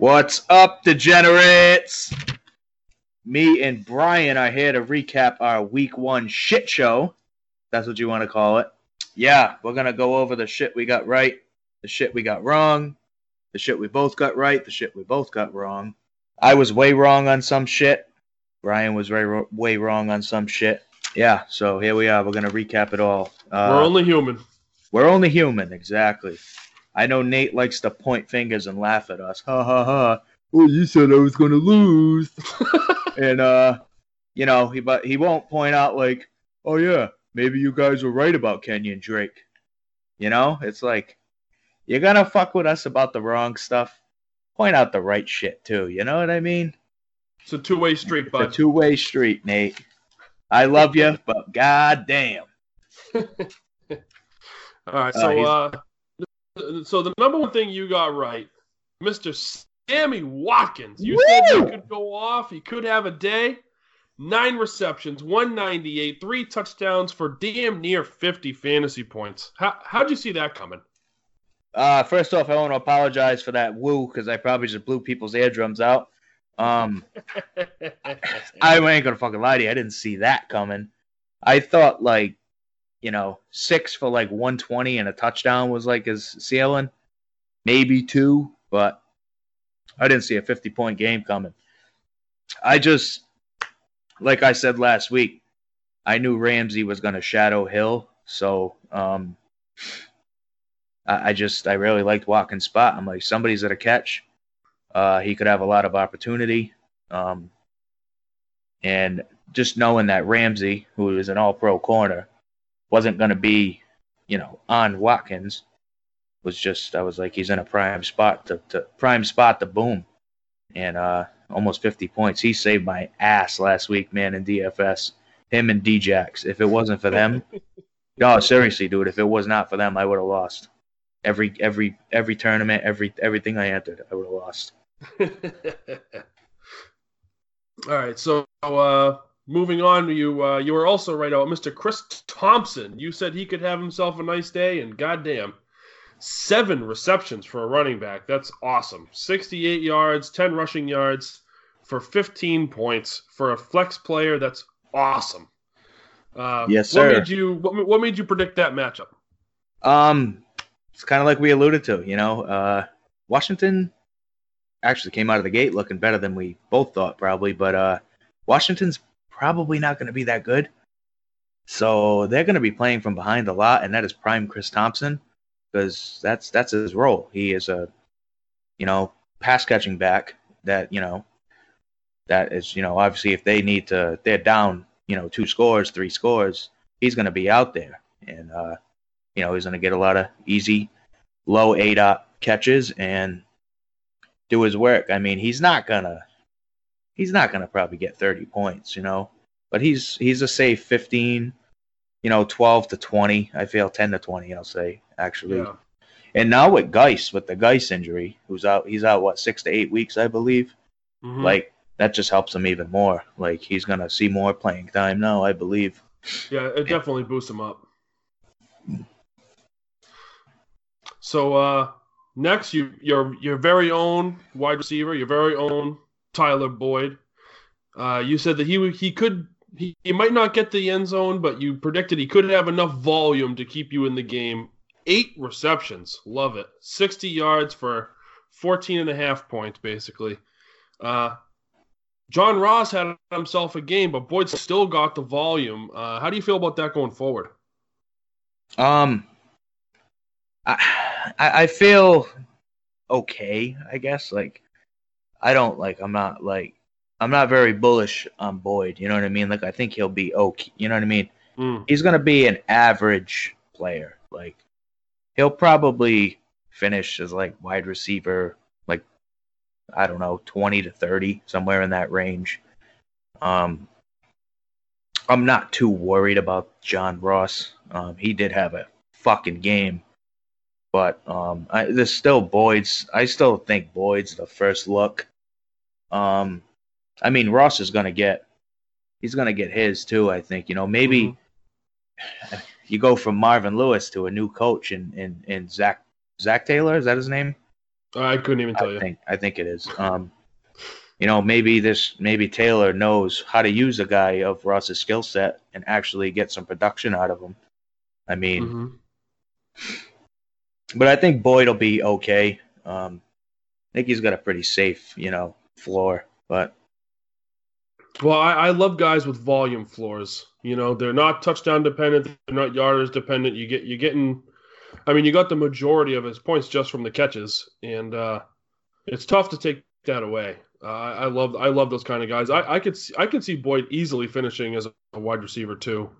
What's up, degenerates? Me and Brian are here to recap our week one shit show. That's what you want to call it. Yeah, we're going to go over the shit we got right, the shit we got wrong, the shit we both got right, the shit we both got wrong. I was way wrong on some shit. Brian was way wrong on some shit. Yeah, so here we are. We're going to recap it all. We're only human. We're only human, exactly. I know Nate likes to point fingers and laugh at us. Ha, ha, ha. Well, you said I was going to lose. And, you know, he won't point out like, oh, yeah, maybe you guys were right about Kenyon Drake. You know, it's like, you're going to fuck with us about the wrong stuff. Point out the right shit, too. You know what I mean? It's a two-way street, bud. It's a two-way street, Nate. I love you, but goddamn. All right, so the number one thing you got right, Mr. Sammy Watkins. You said he could go off. He could have a day. 9 receptions, 198, 3 touchdowns for damn near 50 fantasy points. How'd you see that coming? First off, I want to apologize for that woo because I probably just blew people's eardrums out. I ain't going to fucking lie to you. I didn't see that coming. I thought, like, you know, 6 for, like, 120 and a touchdown was, like, his ceiling. Maybe 2, but I didn't see a 50-point game coming. I just, like I said last week, I knew Ramsey was going to shadow Hill, so I really liked Watkins' spot. I'm like, somebody's at a catch. He could have a lot of opportunity. And just knowing that Ramsey, who is an all-pro corner, wasn't going to be, you know, on Watkins, was just, I was like, he's in a prime spot to boom. And almost 50 points. He saved my ass last week, man, in DFS. Him and D-Jax. If it wasn't for them, no, seriously, dude, if it was not for them, I would have lost. Every tournament, everything I entered, I would have lost. All right, so moving on, you were also right out, Mr. Chris Thompson. You said he could have himself a nice day, and goddamn, 7 receptions for a running back. That's awesome. 68 yards, 10 rushing yards for 15 points for a flex player. That's awesome. Yes, sir. What made you predict that matchup? It's kind of like we alluded to, you know. Washington actually came out of the gate looking better than we both thought, probably. But Washington's probably not going to be that good. So they're going to be playing from behind a lot, and that is prime Chris Thompson because that's his role. He is a, you know, pass-catching back that, you know, that is, you know, obviously if they need to, they're down, you know, 2 scores, 3 scores, he's going to be out there. And, you know, he's going to get a lot of easy, low ADOT catches and do his work. I mean, he's not gonna probably get 30 points, you know, but he's a safe 15, you know, 12 to 20. I feel 10 to 20, I'll say actually. Yeah. And now with Geis, with the Geis injury, who's out, he's out what 6 to 8 weeks, I believe. Mm-hmm. Like that just helps him even more. Like he's gonna see more playing time now, I believe. Yeah, it definitely boosts him up. So next, your very own wide receiver, your very own Tyler Boyd. You said that he might not get the end zone, but you predicted he could have enough volume to keep you in the game. 8 receptions, love it. 60 yards for 14.5 points, basically. John Ross had himself a game, but Boyd still got the volume. How do you feel about that going forward? I feel okay, I guess. Like, I'm not very bullish on Boyd. You know what I mean? Like, I think he'll be okay. You know what I mean? Mm. He's going to be an average player. Like, he'll probably finish as, like, wide receiver, like, I don't know, 20 to 30, somewhere in that range. I'm not too worried about John Ross. He did have a fucking game. But there's still Boyd's. I still think Boyd's the first look. I mean, Ross is gonna get. He's gonna get his too. I think, you know, maybe you go from Marvin Lewis to a new coach and Zach Taylor, is that his name? I couldn't even tell you. I think it is. You know, maybe Taylor knows how to use a guy of Ross's skill set and actually get some production out of him. I mean, but I think Boyd will be okay. I think he's got a pretty safe, floor. But I love guys with volume floors. You know, they're not touchdown dependent, they're not yardage dependent. You got the majority of his points just from the catches, and it's tough to take that away. I love those kind of guys. I could see Boyd easily finishing as a wide receiver too.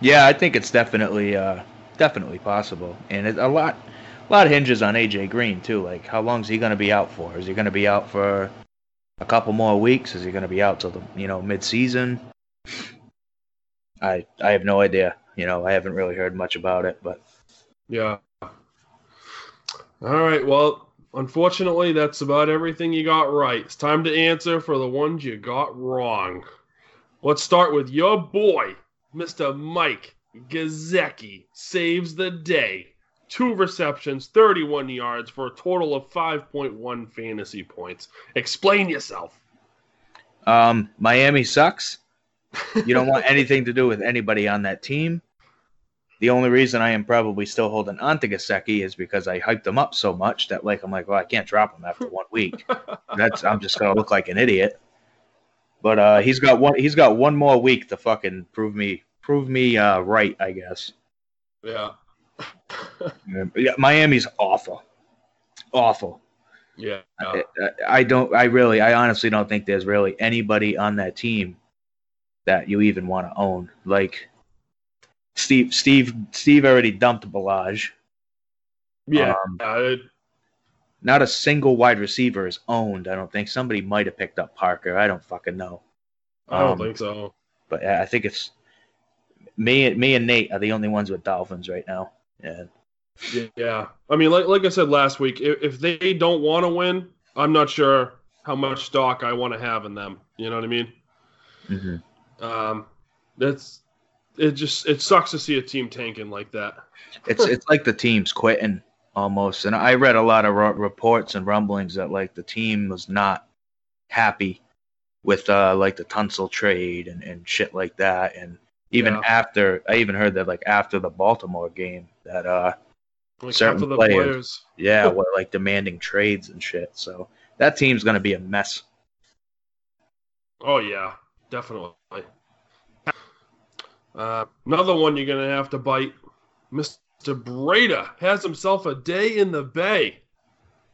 Yeah, I think it's definitely possible, and a lot hinges on AJ Green too. Like, how long is he going to be out for? Is he going to be out for a couple more weeks? Is he going to be out till the mid-season? I have no idea. I haven't really heard much about it, but yeah. All right, well. Unfortunately, that's about everything you got right. It's time to answer for the ones you got wrong. Let's start with your boy, Mr. Mike Gesicki. Saves the day. 2 receptions, 31 yards for a total of 5.1 fantasy points. Explain yourself. Miami sucks. You don't want anything to do with anybody on that team. The only reason I am probably still holding on to Gesicki is because I hyped him up so much that, like, I'm like, well, I can't drop him after 1 week. I'm just gonna look like an idiot. But he's got one more week to fucking prove me right, I guess. Yeah. Yeah. Miami's awful, awful. Yeah. I honestly don't think there's really anybody on that team that you even want to own, like. Steve already dumped Ballage. Yeah. Not a single wide receiver is owned, I don't think. Somebody might have picked up Parker. I don't fucking know. I don't think so. But I think it's me and Nate are the only ones with Dolphins right now. Yeah. I mean, like I said last week, if they don't want to win, I'm not sure how much stock I want to have in them. You know what I mean? Mm-hmm. That's... It sucks to see a team tanking like that. It's like the team's quitting almost. And I read a lot of reports and rumblings that, like, the team was not happy with like the Tunsil trade and shit like that. And even after, I even heard that, like, after the Baltimore game, that certain players, were like demanding trades and shit. So that team's gonna be a mess. Oh yeah, definitely. Another one you're going to have to bite. Mr. Breda has himself a day in the bay.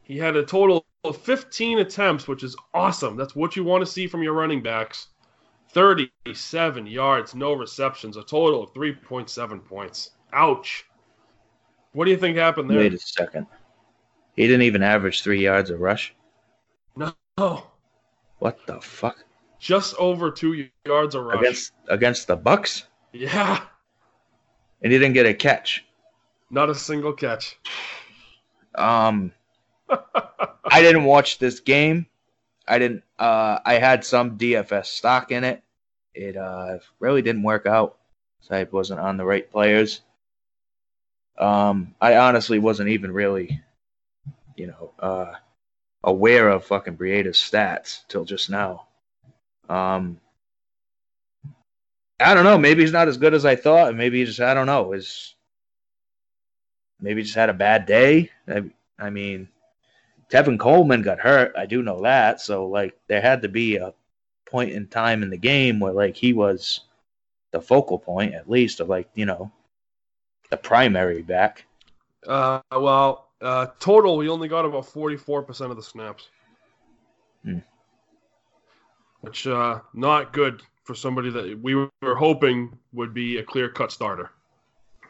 He had a total of 15 attempts, which is awesome. That's what you want to see from your running backs. 37 yards, no receptions, a total of 3.7 points. Ouch. What do you think happened there? Wait a second. He didn't even average 3 yards a rush? No. What the fuck? Just over 2 yards a rush. Against the Bucks? Yeah. And he didn't get a catch. Not a single catch. I didn't watch this game. I didn't I had some DFS stock in it. It really didn't work out. So I wasn't on the right players. I honestly wasn't even really, aware of fucking Brieda's stats till just now. I don't know. Maybe he's not as good as I thought. Maybe he just, I don't know. Maybe he just had a bad day. I mean, Tevin Coleman got hurt. I do know that. So, like, there had to be a point in time in the game where, like, he was the focal point, at least, of, like, the primary back. Total, we only got about 44% of the snaps. Which, not good. For somebody that we were hoping would be a clear-cut starter.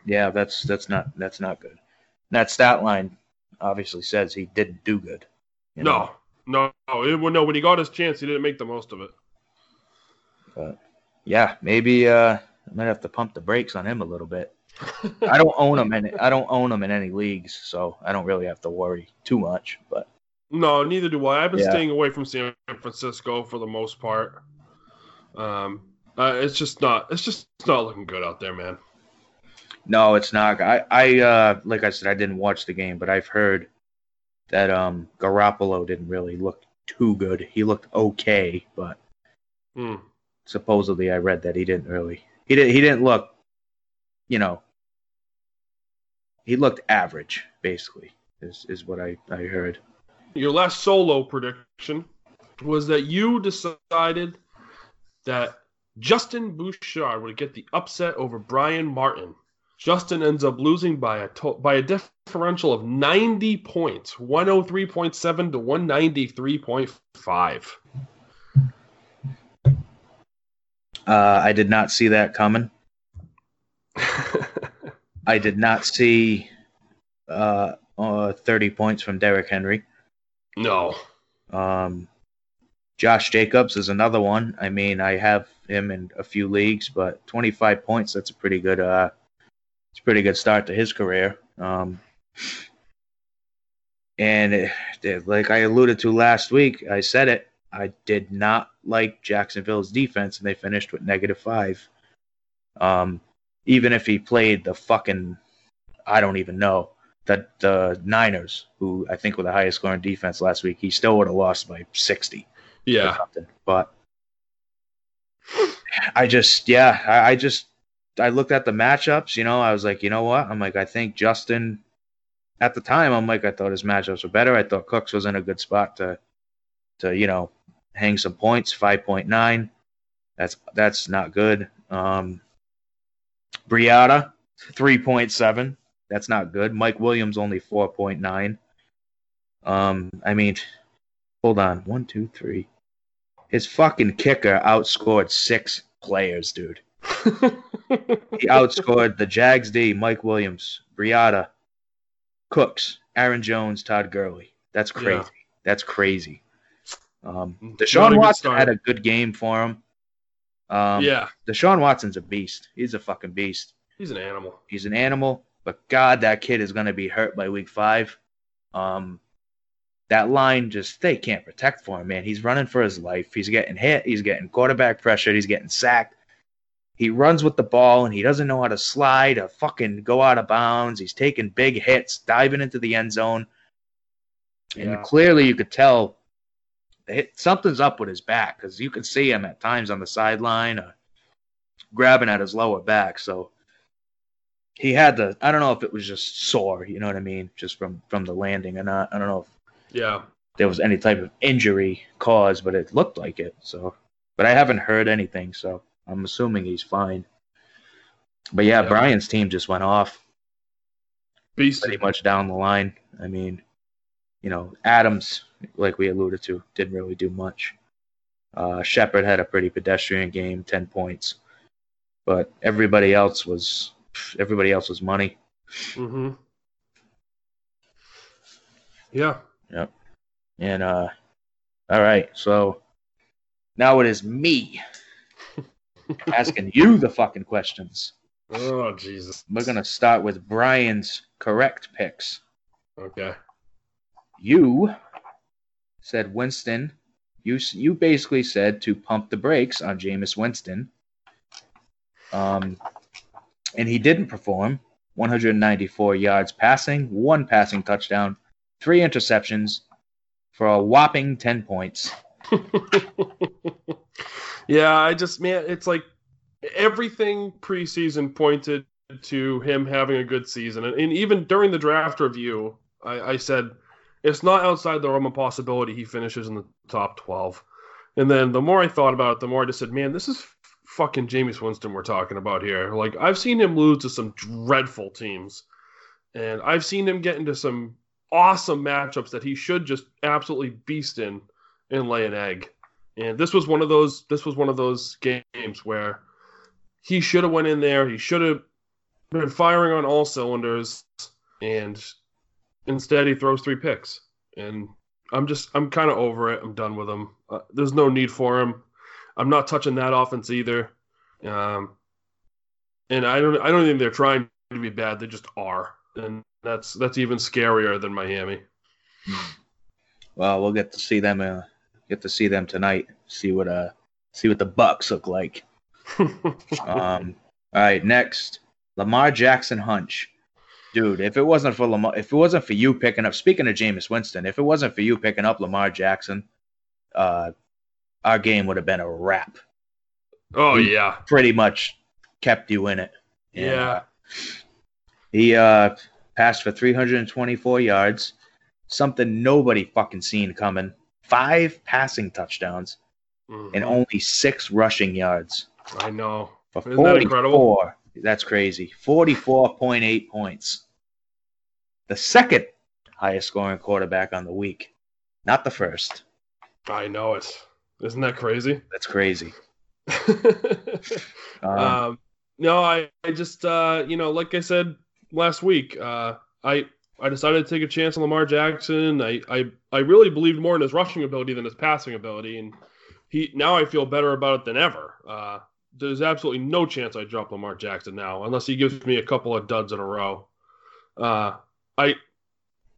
Yeah, that's not good. And that stat line obviously says he didn't do good. No. When he got his chance, he didn't make the most of it. But yeah, maybe I might have to pump the brakes on him a little bit. I don't own him in any leagues, so I don't really have to worry too much. But no, neither do I. I've been staying away from San Francisco for the most part. It's just not looking good out there, man. No, it's not. I like I said, I didn't watch the game, but I've heard that Garoppolo didn't really look too good. He looked okay, but supposedly I read that he didn't really. He didn't look, you know. He looked average, basically, is what I heard. Your last solo prediction was that you decided that Justin Bouchard would get the upset over Brian Martin. Justin ends up losing by a differential of 90 points, 103.7 to 193.5. I did not see that coming. I did not see 30 points from Derrick Henry. No. Josh Jacobs is another one. I mean, I have him in a few leagues, but 25 points, that's a pretty good start to his career. Like I alluded to last week, I said it, I did not like Jacksonville's defense, and they finished with -5. Even if he played the fucking, I don't even know, that the Niners, who I think were the highest scoring defense last week, he still would have lost by 60. Yeah. But I just, I looked at the matchups, you know, I was like, you know what? I'm like, I think Justin, at the time, I'm like, I thought his matchups were better. I thought Cooks was in a good spot to you know, hang some points, 5.9. That's not good. Briata, 3.7. That's not good. Mike Williams, only 4.9. I mean, hold on. 1, 2, 3. His fucking kicker outscored 6 players, dude. He outscored the Jags D, Mike Williams, Briata, Cooks, Aaron Jones, Todd Gurley. That's crazy. Yeah. That's crazy. Deshaun Watson had a good game for him. Deshaun Watson's a beast. He's a fucking beast. He's an animal. But God, that kid is going to be hurt by week 5. That line they can't protect for him, man. He's running for his life. He's getting hit. He's getting quarterback pressured. He's getting sacked. He runs with the ball, and he doesn't know how to slide or fucking go out of bounds. He's taking big hits, diving into the end zone. And clearly you could tell something's up with his back because you can see him at times on the sideline or grabbing at his lower back. So he had I don't know if it was just sore, you know what I mean, just from the landing or not. I don't know if there was any type of injury caused, but it looked like it. So, but I haven't heard anything, so I'm assuming he's fine. But Brian's team just went off. Beast. Pretty much down the line. I mean, you know, Adams, like we alluded to, didn't really do much. Shepard had a pretty pedestrian game, 10 points. But everybody else was... Everybody else was money. Mm-hmm. Yeah. Yep. And all right. So now it is me asking you the fucking questions. Oh Jesus! We're gonna start with Brian's correct picks. Okay. You said Winston. You basically said to pump the brakes on Jameis Winston. And he didn't perform. 194 yards passing, 1 passing touchdown, 3 interceptions for a whopping 10 points. It's like everything preseason pointed to him having a good season. And even during the draft review, I said, it's not outside the realm of possibility he finishes in the top 12. And then the more I thought about it, the more I just said, man, this is fucking Jameis Winston we're talking about here. Like, I've seen him lose to some dreadful teams, and I've seen him get into some awesome matchups that he should just absolutely beast in and lay an egg. And this was one of those games where he should have went in there. He should have been firing on all cylinders, and instead he throws 3 picks. And I'm kind of over it. I'm done with him. There's no need for him. I'm not touching that offense either, and I don't think they're trying to be bad. They just are, and that's even scarier than Miami. Well, we'll get to see them. Tonight. See what the Bucs look like. All right, next, Lamar Jackson hunch. Dude, if it wasn't for you picking up Lamar Jackson, our game would have been a wrap. Oh, he pretty much kept you in it. And, he passed for 324 yards, something nobody fucking seen coming. 5 passing touchdowns and only 6 rushing yards. I know. For Isn't 44, that incredible? That's crazy. 44.8 points. The second highest scoring quarterback on the week. Not the first. I know it. Isn't that crazy? That's crazy. No, I just, like I said last week, I decided to take a chance on Lamar Jackson. I really believed more in his rushing ability than his passing ability, and now I feel better about it than ever. There's absolutely no chance I drop Lamar Jackson now, unless he gives me a couple of duds in a row.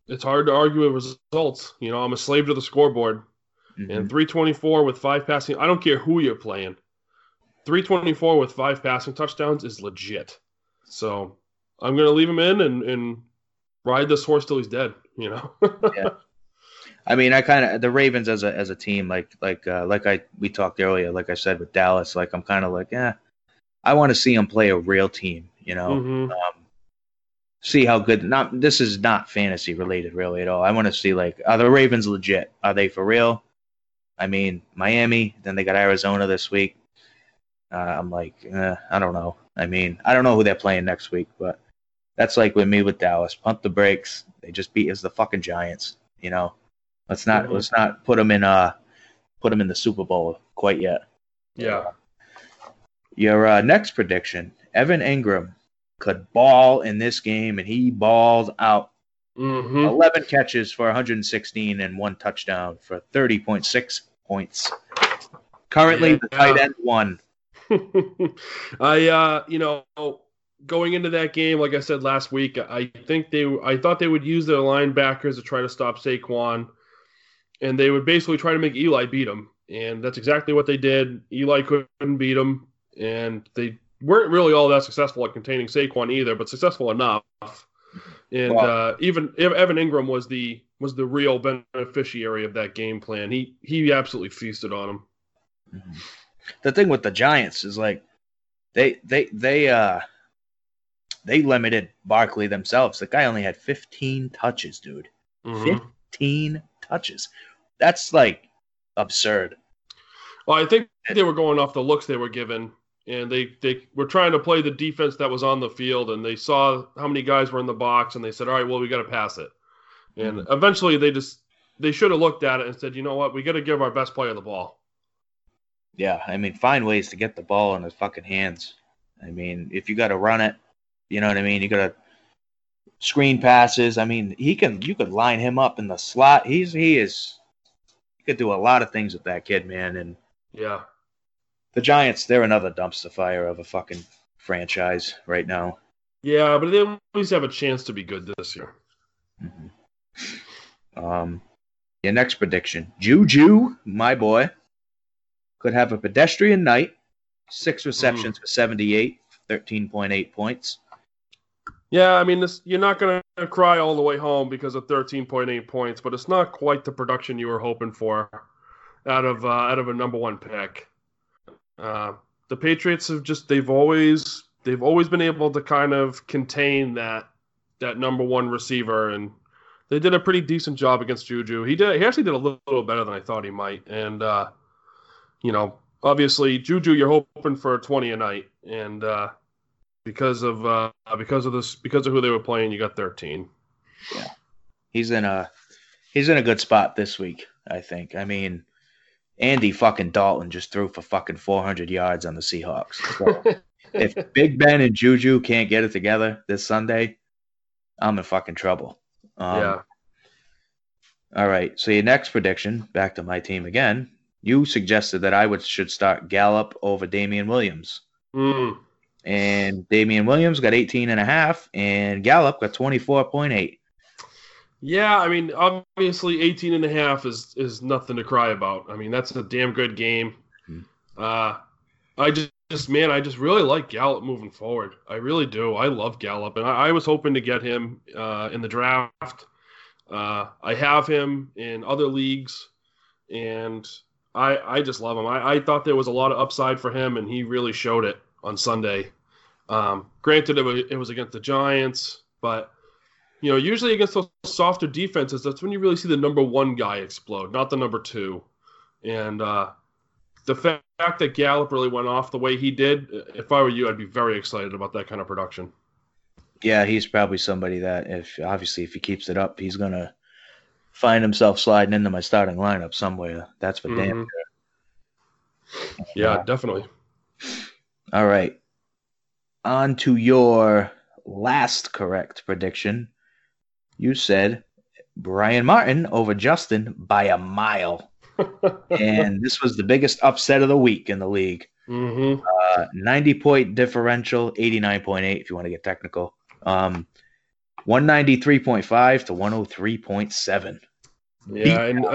It's hard to argue with results. You know, I'm a slave to the scoreboard. Mm-hmm. And 324 with 5 passing – I don't care who you're playing. 324 with 5 passing touchdowns is legit. So I'm going to leave him in and ride this horse till he's dead, you know? Yeah. I mean, the Ravens as a team, we talked earlier, like I said with Dallas, like I'm kind of like, I want to see them play a real team, you know, see how good. This is not fantasy related really at all. I want to see are the Ravens legit? Are they for real? I mean, Miami. Then they got Arizona this week. I'm like, I don't know. I mean, I don't know who they're playing next week, but that's like with me with Dallas. Pump the brakes. They just beat us the fucking Giants, you know. Let's not put them in the Super Bowl quite yet. Yeah. Your next prediction: Evan Engram could ball in this game, and he balled out. 11 catches for 116 and 1 touchdown for 30.6 points. Currently, the tight end won. Going into that game, like I said last week, I thought they would use their linebackers to try to stop Saquon. And they would basically try to make Eli beat him. And that's exactly what they did. Eli couldn't beat him. And they weren't really all that successful at containing Saquon either, but successful enough. And even Evan Engram was the real beneficiary of that game plan. He absolutely feasted on him. Mm-hmm. The thing with the Giants is they limited Barkley themselves. The guy only had 15 touches, dude. Mm-hmm. 15 touches. That's absurd. Well, I think they were going off the looks they were given, and they were trying to play the defense that was on the field, and they saw how many guys were in the box, and they said, all right, well, we got to pass it. And eventually they should have looked at it and said, you know what, we got to give our best player the ball. Yeah, I mean, find ways to get the ball in his fucking hands. I mean, if you got to run it, you know what I mean? You got to screen passes. I mean, you could line him up in the slot. You could do a lot of things with that kid, man. And yeah. The Giants, they're another dumpster fire of a fucking franchise right now. Yeah, but they at least have a chance to be good this year. Mm-hmm. Your next prediction. JuJu, my boy, could have a pedestrian night. 6 receptions for 78, 13.8 points. Yeah, I mean, you're not going to cry all the way home because of 13.8 points, but it's not quite the production you were hoping for out of a number 1 pick. The Patriots have they've always been able to kind of contain that number 1 receiver, and they did a pretty decent job against JuJu. He actually did a little better than I thought he might, and obviously JuJu, you're hoping for a 20 a night, and because of who they were playing, you got 13. Yeah, he's in a good spot this week, I think. I mean, Andy fucking Dalton just threw for fucking 400 yards on the Seahawks. So if Big Ben and JuJu can't get it together this Sunday, I'm in fucking trouble. Yeah. All right. So your next prediction, back to my team again. You suggested that I should start Gallup over Damian Williams. Mm. And Damian Williams got 18.5, and Gallup got 24.8. Yeah, I mean, obviously 18.5 is nothing to cry about. I mean, that's a damn good game. I just just, man, I just really like Gallup moving forward. I really do. I love Gallup, and I was hoping to get him in the draft. I have him in other leagues, and I just love him. I thought there was a lot of upside for him, and he really showed it on Sunday. Granted, it was against the Giants, but you know, usually against those softer defenses, that's when you really see the number one guy explode, not the number two. And the fact that Gallup really went off the way he did, if I were you, I'd be very excited about that kind of production. Yeah, he's probably somebody that, if he keeps it up, he's going to find himself sliding into my starting lineup somewhere. That's for damn sure. Yeah, definitely. All right. On to your last correct prediction. You said Brian Martin over Justin by a mile. And this was the biggest upset of the week in the league. 90-point differential, 89.8 if you want to get technical. 193.5 to 103.7. Yeah, and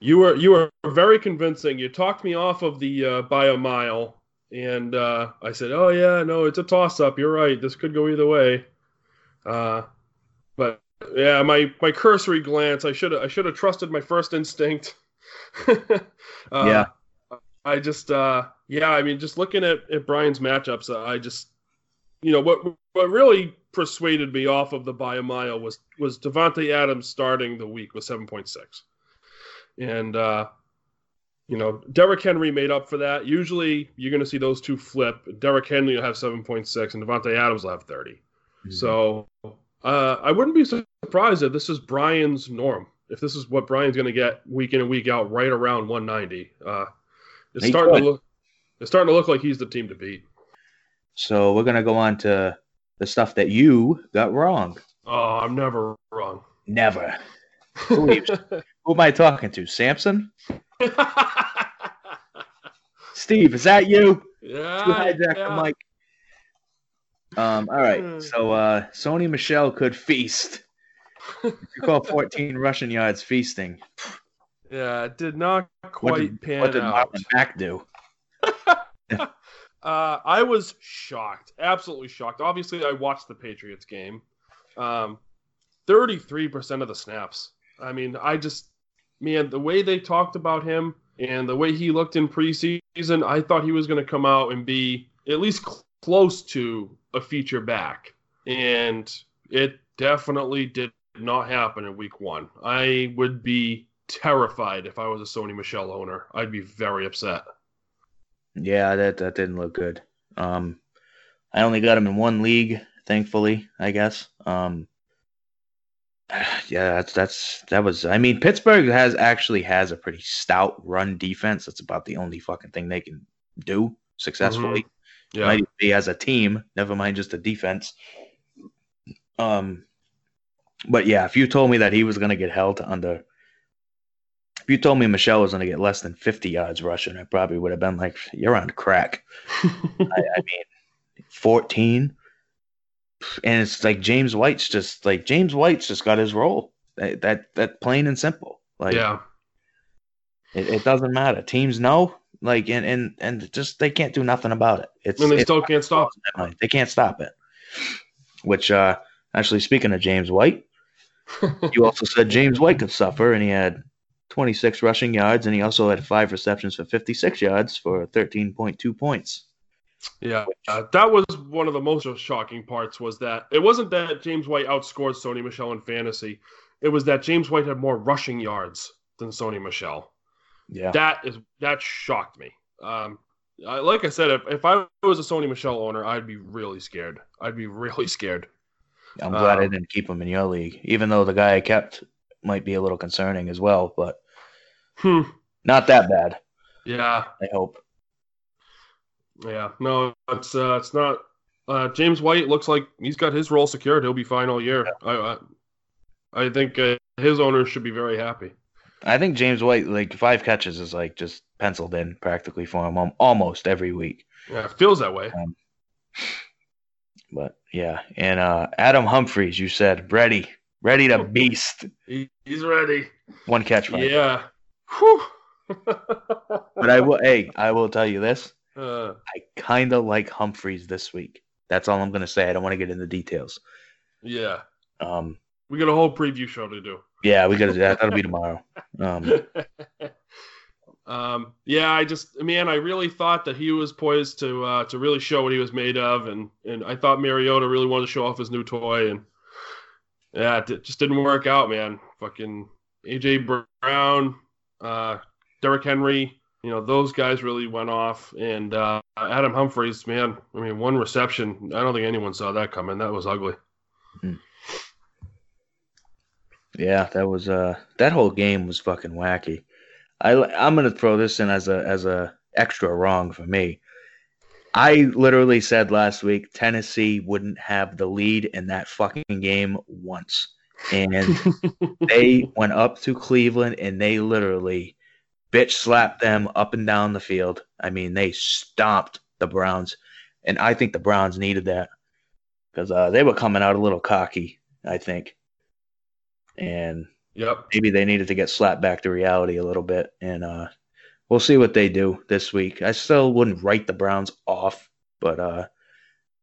you were very convincing. You talked me off of the by a mile, and I said, oh, yeah, no, it's a toss-up. You're right. This could go either way. But, yeah, my cursory glance, I should have trusted my first instinct. Yeah. I just, I mean, just looking at Brian's matchups, I just, you know, what really persuaded me off of the by a mile was Davante Adams starting the week with 7.6. And, you know, Derrick Henry made up for that. Usually you're going to see those two flip. Derrick Henry will have 7.6 and Davante Adams will have 30. Mm-hmm. So I wouldn't be surprised if this is Brian's norm. If this is what Brian's going to get week in and week out, right around 190. It's starting to look like he's the team to beat. So we're going to go on to the stuff that you got wrong. Oh, I'm never wrong. Never. Who am I talking to? Samson? Steve, is that you? Yeah. You hijacked the mic. All right. So Sony Michel could feast. You call 14 rushing yards feasting. Yeah, it did not quite pan out. What did Marlon Mack do? I was shocked, absolutely shocked. Obviously, I watched the Patriots game. 33% of the snaps. I mean, the way they talked about him and the way he looked in preseason, I thought he was going to come out and be at least close to a feature back. And it definitely did not happen in week one. I would be terrified if I was a Sony Michel owner. I'd be very upset. Yeah, that didn't look good. I only got him in one league, thankfully, I guess. Pittsburgh actually has a pretty stout run defense. That's about the only fucking thing they can do successfully. Mm-hmm. Yeah. Might be as a team, never mind just a defense. But yeah, if you told me that he was going to get held to under, if you told me Michel was going to get less than 50 yards rushing, I probably would have been like, you're on crack. I mean, 14. And it's like James White's just got his role. That plain and simple. Like, yeah. It doesn't matter. Teams know, like, and just, they can't do nothing about it. They can't stop it. Which, actually, speaking of James White, you also said James White could suffer, and he had 26 rushing yards, and he also had 5 receptions for 56 yards for 13.2 points. Yeah, that was one of the most shocking parts, was that it wasn't that James White outscored Sony Michel in fantasy. It was that James White had more rushing yards than Sony Michel. Yeah, that shocked me. Like I said, if I was a Sony Michel owner, I'd be really scared. I'm glad I didn't keep him in your league, even though the guy I kept might be a little concerning as well, but not that bad. Yeah. I hope. Yeah. No, it's not. James White looks like he's got his role secured. He'll be fine all year. Yeah. I think his owners should be very happy. I think James White, like 5 catches is like just penciled in practically for him almost every week. Yeah, it feels that way. But yeah, and Adam Humphries, you said ready to beast. He's ready. 1 catch. Yeah. Whew. But I will tell you this: I kind of like Humphries this week. That's all I'm going to say. I don't want to get into details. Yeah. We got a whole preview show to do. Yeah, we got to do that. That'll be tomorrow. Yeah, I really thought that he was poised to really show what he was made of, and I thought Mariota really wanted to show off his new toy, and yeah, it just didn't work out, man. Fucking AJ Brown, Derrick Henry, those guys really went off, and Adam Humphries, man. I mean, one reception. I don't think anyone saw that coming. That was ugly. Mm-hmm. Yeah, that was that whole game was fucking wacky. I'm going to throw this in as a extra wrong for me. I literally said last week Tennessee wouldn't have the lead in that fucking game once. And they went up to Cleveland and they literally bitch slapped them up and down the field. I mean, they stomped the Browns. And I think the Browns needed that because they were coming out a little cocky, I think. And yep. Maybe they needed to get slapped back to reality a little bit, and we'll see what they do this week. I still wouldn't write the Browns off, but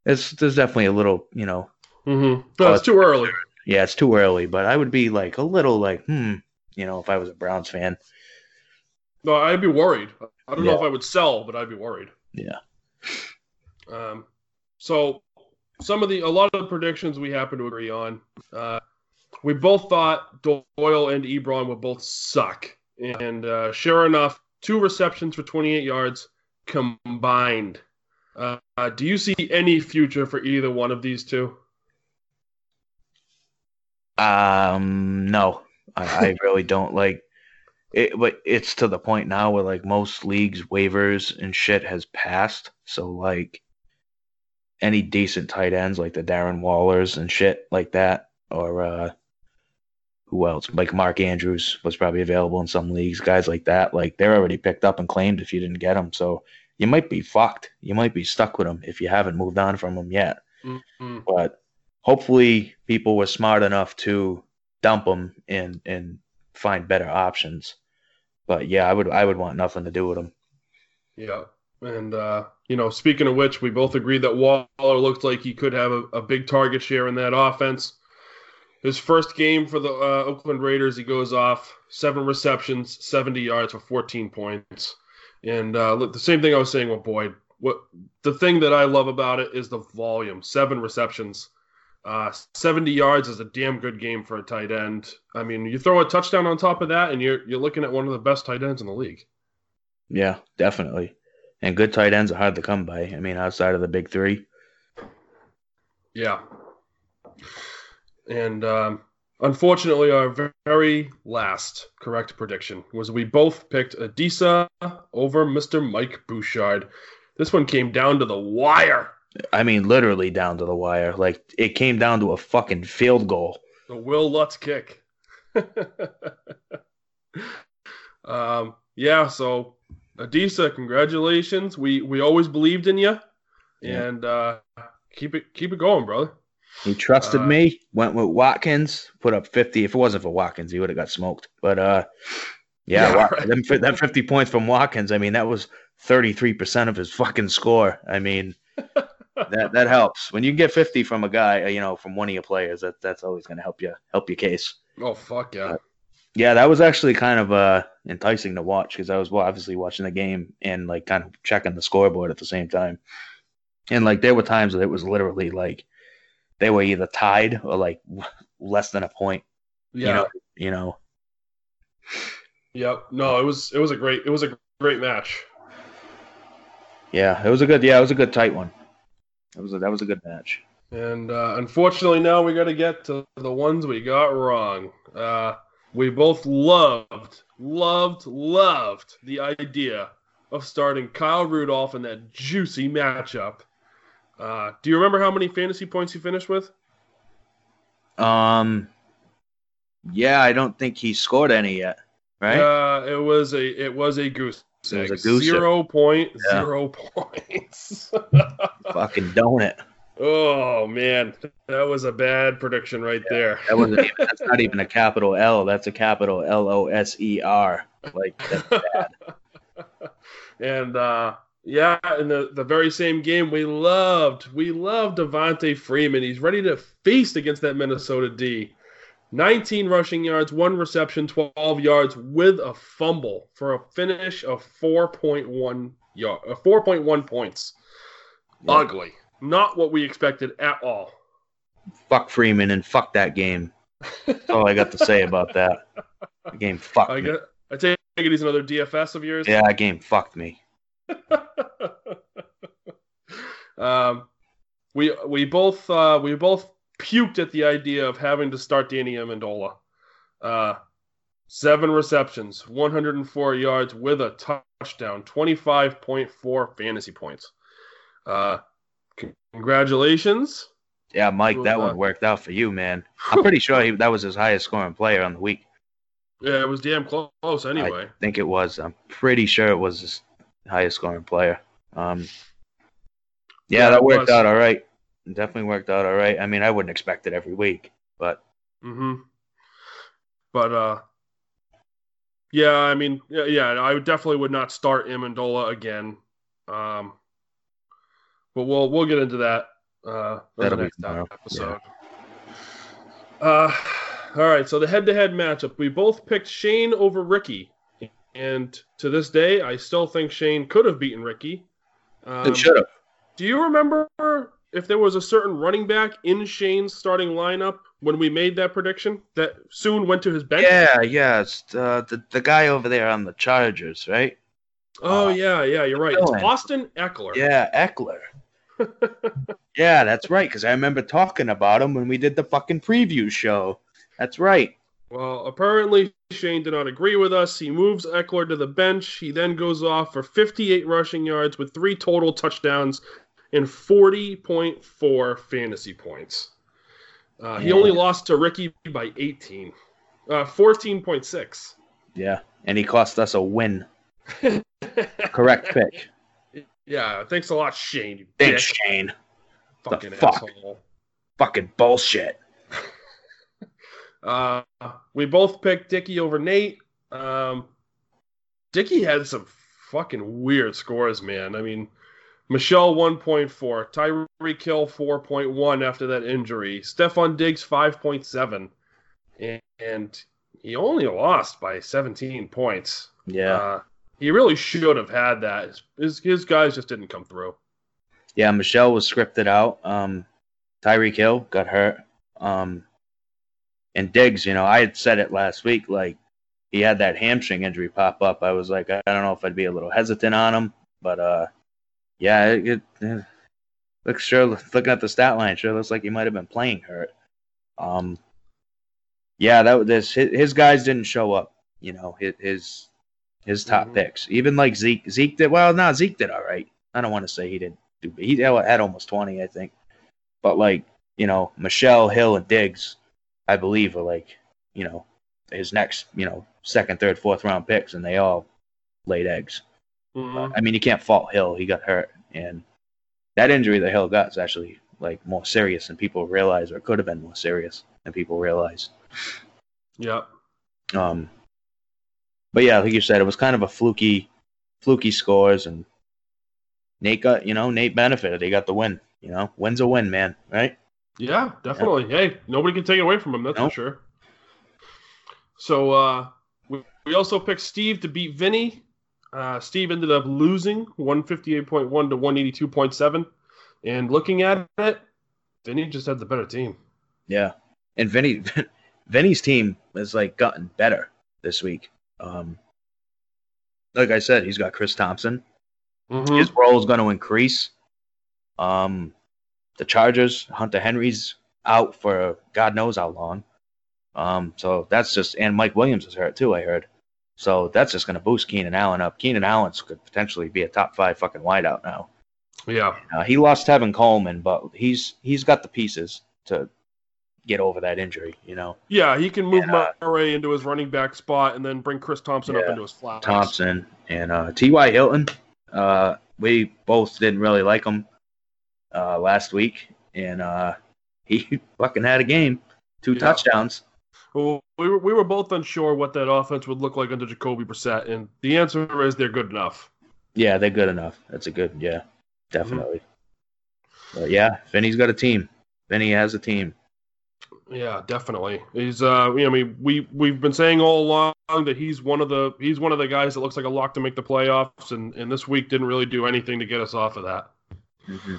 there's definitely a little, Mm-hmm. No, it's too early. Yeah, it's too early, but I would be like a little like, if I was a Browns fan. No, I'd be worried. I don't know if I would sell, but I'd be worried. Yeah. So a lot of the predictions we happen to agree on. We both thought Doyle and Ebron would both suck. And sure enough, 2 receptions for 28 yards combined. Do you see any future for either one of these two? No. I really don't like it. But it's to the point now where, like, most leagues' waivers and shit has passed. So, like, any decent tight ends, like the Darren Wallers and shit like that, or who else? Like Mark Andrews was probably available in some leagues. Guys like that, like they're already picked up and claimed if you didn't get them. So you might be fucked. You might be stuck with them if you haven't moved on from them yet. Mm-hmm. But hopefully people were smart enough to dump them and find better options. But yeah, I would want nothing to do with them. Yeah. And, speaking of which, we both agreed that Waller looked like he could have a big target share in that offense. His first game for the Oakland Raiders, he goes off 7 receptions, 70 yards for 14 points. And the same thing I was saying with Boyd. The thing that I love about it is the volume. 7 receptions. 70 yards is a damn good game for a tight end. I mean, you throw a touchdown on top of that, and you're looking at one of the best tight ends in the league. Yeah, definitely. And good tight ends are hard to come by. I mean, outside of the big 3. Yeah. And unfortunately, our very last correct prediction was we both picked Adisa over Mr. Mike Bouchard. This one came down to the wire. I mean, literally down to the wire. Like, it came down to a fucking field goal. The Will Lutz kick. Yeah, so Adisa, congratulations. We always believed in you. Yeah. And keep it going, brother. He trusted me, went with Watkins, put up 50. If it wasn't for Watkins, he would have got smoked. But, right. That 50 points from Watkins, I mean, that was 33% of his fucking score. I mean, that helps. When you get 50 from a guy, from one of your players, that's always going to help your case. Oh, fuck yeah. Yeah, that was actually kind of enticing to watch because I was obviously watching the game and, like, kind of checking the scoreboard at the same time. And, like, there were times that it was literally, like, they were either tied or like less than a point. Yeah. You know. Yep. No, it was a great match. Yeah, it was a good tight one. That was a good match. And unfortunately, now we got to get to the ones we got wrong. We both loved the idea of starting Kyle Rudolph in that juicy matchup. Do you remember how many fantasy points he finished with? Yeah, I don't think he scored any yet, right? It was a goose egg. 0 points. Fucking donut. Oh man, that was a bad prediction right there. That's not even a capital L. That's a capital L-O-S-E-R. Like that's bad. And Yeah, in the very same game, we loved Devonta Freeman. He's ready to feast against that Minnesota D. 19 rushing yards, 1 reception, 12 yards with a fumble for a finish of 4.1 points. Yeah. Ugly. Not what we expected at all. Fuck Freeman and fuck that game. That's all I got to say about that. The game fucked me. I take it he's another DFS of yours? Yeah, that game fucked me. We both puked at the idea of having to start Danny Amendola. 7 receptions, 104 yards with a touchdown, 25.4 fantasy points. Congratulations. Yeah, Mike, that one worked out for you, man. I'm pretty sure that was his highest scoring player on the week. Yeah, it was damn close anyway. I think it was. I'm pretty sure it was his highest scoring player. That worked out all right. It definitely worked out all right. I mean, I wouldn't expect it every week, but. Mm-hmm. But, I definitely would not start Amendola again. But we'll get into that. That'll be tomorrow. Episode. Yeah. All right. So the head-to-head matchup, we both picked Shane over Ricky, and to this day, I still think Shane could have beaten Ricky. It should have. Do you remember if there was a certain running back in Shane's starting lineup when we made that prediction that soon went to his bench? Yeah. The guy over there on the Chargers, right? Oh, yeah. You're right. It's Austin Ekeler. Yeah, Ekeler. Yeah, that's right, because I remember talking about him when we did the fucking preview show. That's right. Well, apparently Shane did not agree with us. He moves Ekeler to the bench. He then goes off for 58 rushing yards with 3 total touchdowns and 40.4 fantasy points. He only lost to Ricky by 14.6. Yeah, and he cost us a win. Correct pick. Yeah, thanks a lot, Shane. You thanks, dick. Shane. Fucking asshole. Fucking bullshit. We both picked Dickie over Nate. Dickie had some fucking weird scores, man. I mean, Michel 1.4, Tyreek Hill 4.1 after that injury, Stefon Diggs 5.7, and he only lost by 17 points. Yeah. He really should have had that. His guys just didn't come through. Yeah, Michel was scripted out. Tyreek Hill got hurt. And Diggs, I had said it last week. Like, he had that hamstring injury pop up. I was like, I don't know if I'd be a little hesitant on him. But, it looks sure. Looking at the stat line, sure looks like he might have been playing hurt. His guys didn't show up. His top picks. Even like Zeke did. Well, no, Zeke did all right. I don't want to say he didn't do. He had almost 20, I think. But like, Michel, Hill, and Diggs, I believe, are like, his next, second, third, fourth round picks, and they all laid eggs. Mm-hmm. You can't fault Hill. He got hurt. And that injury that Hill got is actually like more serious than people realize, or could have been more serious than people realize. Yeah. But yeah, like you said, it was kind of a fluky scores, and Nate got, Nate benefited. He got the win. Win's a win, man, right? Yeah, definitely. Yeah. Hey, nobody can take it away from him. That's for sure. So we also picked Steve to beat Vinny. Steve ended up losing 158.1 to 182.7, and looking at it, Vinny just had the better team. Yeah, and Vinny's team has like gotten better this week. Like I said, he's got Chris Thompson. Mm-hmm. His role is going to increase. The Chargers, Hunter Henry's out for God knows how long. So that's just, and Mike Williams is hurt too, I heard. So that's just going to boost Keenan Allen up. Keenan Allen could potentially be a top 5 fucking wideout now. Yeah. He lost Tevin Coleman, but he's got the pieces to get over that injury, Yeah, he can move Murray into his running back spot and then bring Chris Thompson up into his flat. Thompson and T.Y. Hilton. We both didn't really like him last week, and he fucking had a game. 2 touchdowns. Well, we were both unsure what that offense would look like under Jacoby Brissett, and the answer is they're good enough. Yeah, they're good enough. That's a good, yeah, definitely. Mm-hmm. But yeah, Vinny's got a team. Vinny has a team. Yeah, definitely. He's, you know, we've been saying all along that he's one of the guys that looks like a lock to make the playoffs, and this week didn't really do anything to get us off of that. Mm-hmm.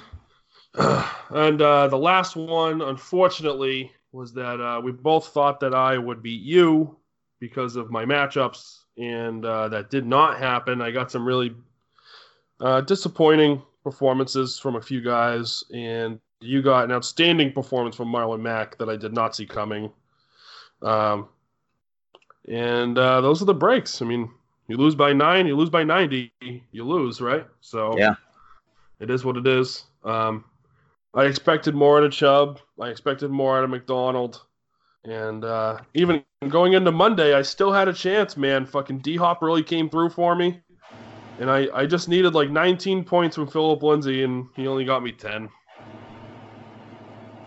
And the last one, unfortunately, was that we both thought that I would beat you because of my matchups, and that did not happen. I got some really disappointing performances from a few guys, and you got an outstanding performance from Marlon Mack that I did not see coming. And those are the breaks. I mean, you lose by 9, you lose by 90, you lose, right? So yeah, it is what it is. I expected more out of Chubb. I expected more out of McDonald. And even going into Monday, I still had a chance, man. Fucking D-Hop really came through for me. And I just needed like 19 points from Philip Lindsay, and he only got me 10.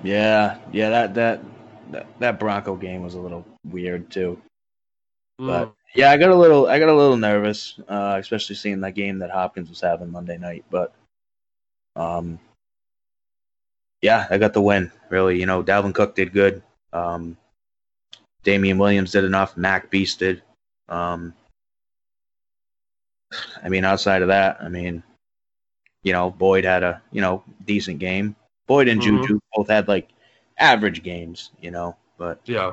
Yeah, that Bronco game was a little weird too. But yeah, I got a little nervous, especially seeing that game that Hopkins was having Monday night. But yeah, I got the win. Really, you know, Dalvin Cook did good. Damian Williams did enough. Mac beasted. I mean, outside of that, I mean, you know, Boyd had a decent game. Boyd and Juju both had like average games, you know. But yeah,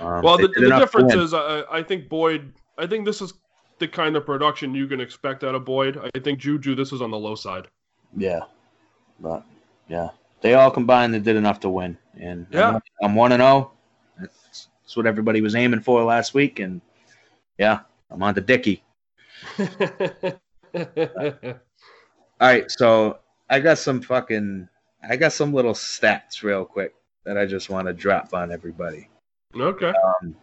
well, the difference is I think Boyd. I think this is the kind of production you can expect out of Boyd. I think Juju, this is on the low side. Yeah, but yeah, they all combined and did enough to win. And yeah, I'm 1-0. That's what everybody was aiming for last week. And yeah, I'm on to Dickie. All right, so I got some little stats real quick that I just want to drop on everybody. Okay. All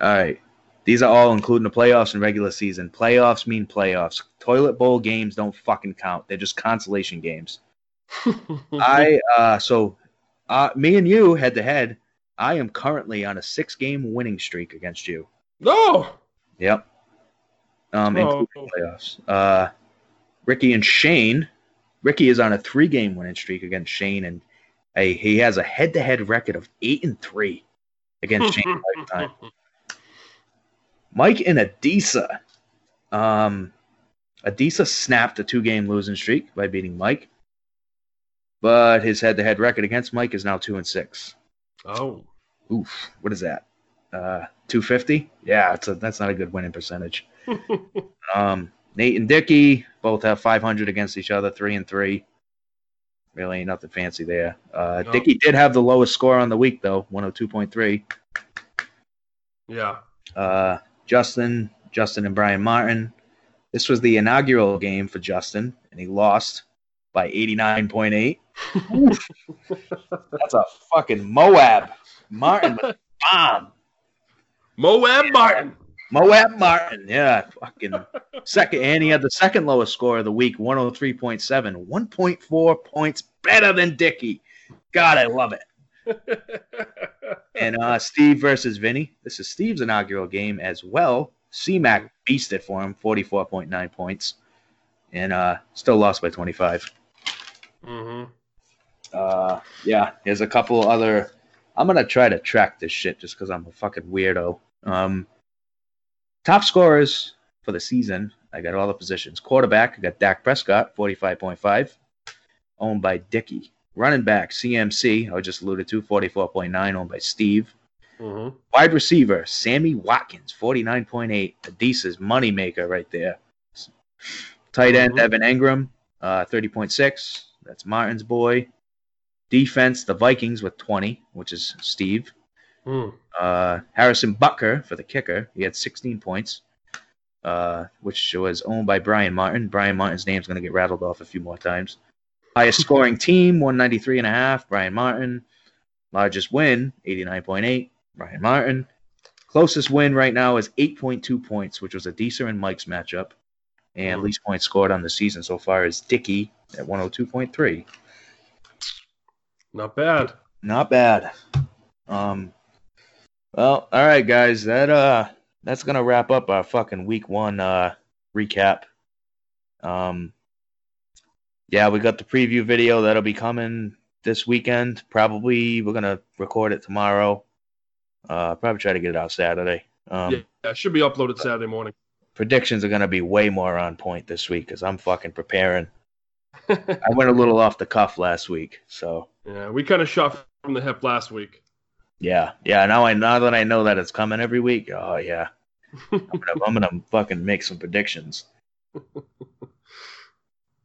right. These are all including the playoffs and regular season. Playoffs mean playoffs. Toilet bowl games don't fucking count. They're just consolation games. So me and you head-to-head, I am currently on a 6-game winning streak against you. No! Yep. Including playoffs. Ricky and Shane... Ricky is on a 3-game winning streak against Shane, and he has a head-to-head record of 8-3 against Shane's lifetime. Mike and Adisa. Adisa snapped a 2-game losing streak by beating Mike, but his head-to-head record against Mike is now 2-6. Oh. Oof. What is that? 250? Yeah, that's not a good winning percentage. Nate and Dickie both have 500 against each other, 3-3. Really ain't nothing fancy there. No. Dickie did have the lowest score on the week, though, 102.3. Yeah. Justin and Brian Martin. This was the inaugural game for Justin, and he lost by 89.8. That's a fucking Moab. Martin was bomb. Moab Martin. Moab Martin, yeah, fucking second, and he had the second lowest score of the week, 103.7, 1.4 points better than Dickie. God, I love it. And Steve versus Vinny. This is Steve's inaugural game as well. C-Mac beasted for him, 44.9 points, and still lost by 25. Mm-hmm. Yeah, there's a couple other. I'm gonna try to track this shit just because I'm a fucking weirdo. Top scorers for the season, I got all the positions. Quarterback, I got Dak Prescott, 45.5, owned by Dickie. Running back, CMC, I just alluded to, 44.9, owned by Steve. Mm-hmm. Wide receiver, Sammy Watkins, 49.8. Adisa's moneymaker right there. Tight end, Evan Engram, 30.6. That's Martin's boy. Defense, the Vikings with 20, which is Steve. Harrison Butker for the kicker. He had 16 points, which was owned by Brian Martin. Brian Martin's name's going to get rattled off a few more times. Highest scoring team, 193.5, Brian Martin. Largest win, 89.8, Brian Martin. Closest win right now is 8.2 points, which was a Deeser and Mike's matchup. And least points scored on the season so far is Dickie at 102.3. Not bad. Well, all right, guys, that's gonna wrap up our fucking week 1 recap. Yeah, we got the preview video that'll be coming this weekend. Probably we're going to record it tomorrow. Probably try to get it out Saturday. Yeah, it should be uploaded Saturday morning. Predictions are going to be way more on point this week because I'm fucking preparing. I went a little off the cuff last week, so yeah, we kind of shot from the hip last week. Yeah. Now that I know that it's coming every week, oh yeah, I'm gonna fucking make some predictions.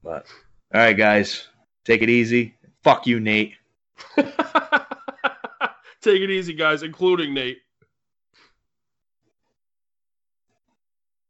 But all right, guys, take it easy. Fuck you, Nate. Take it easy, guys, including Nate.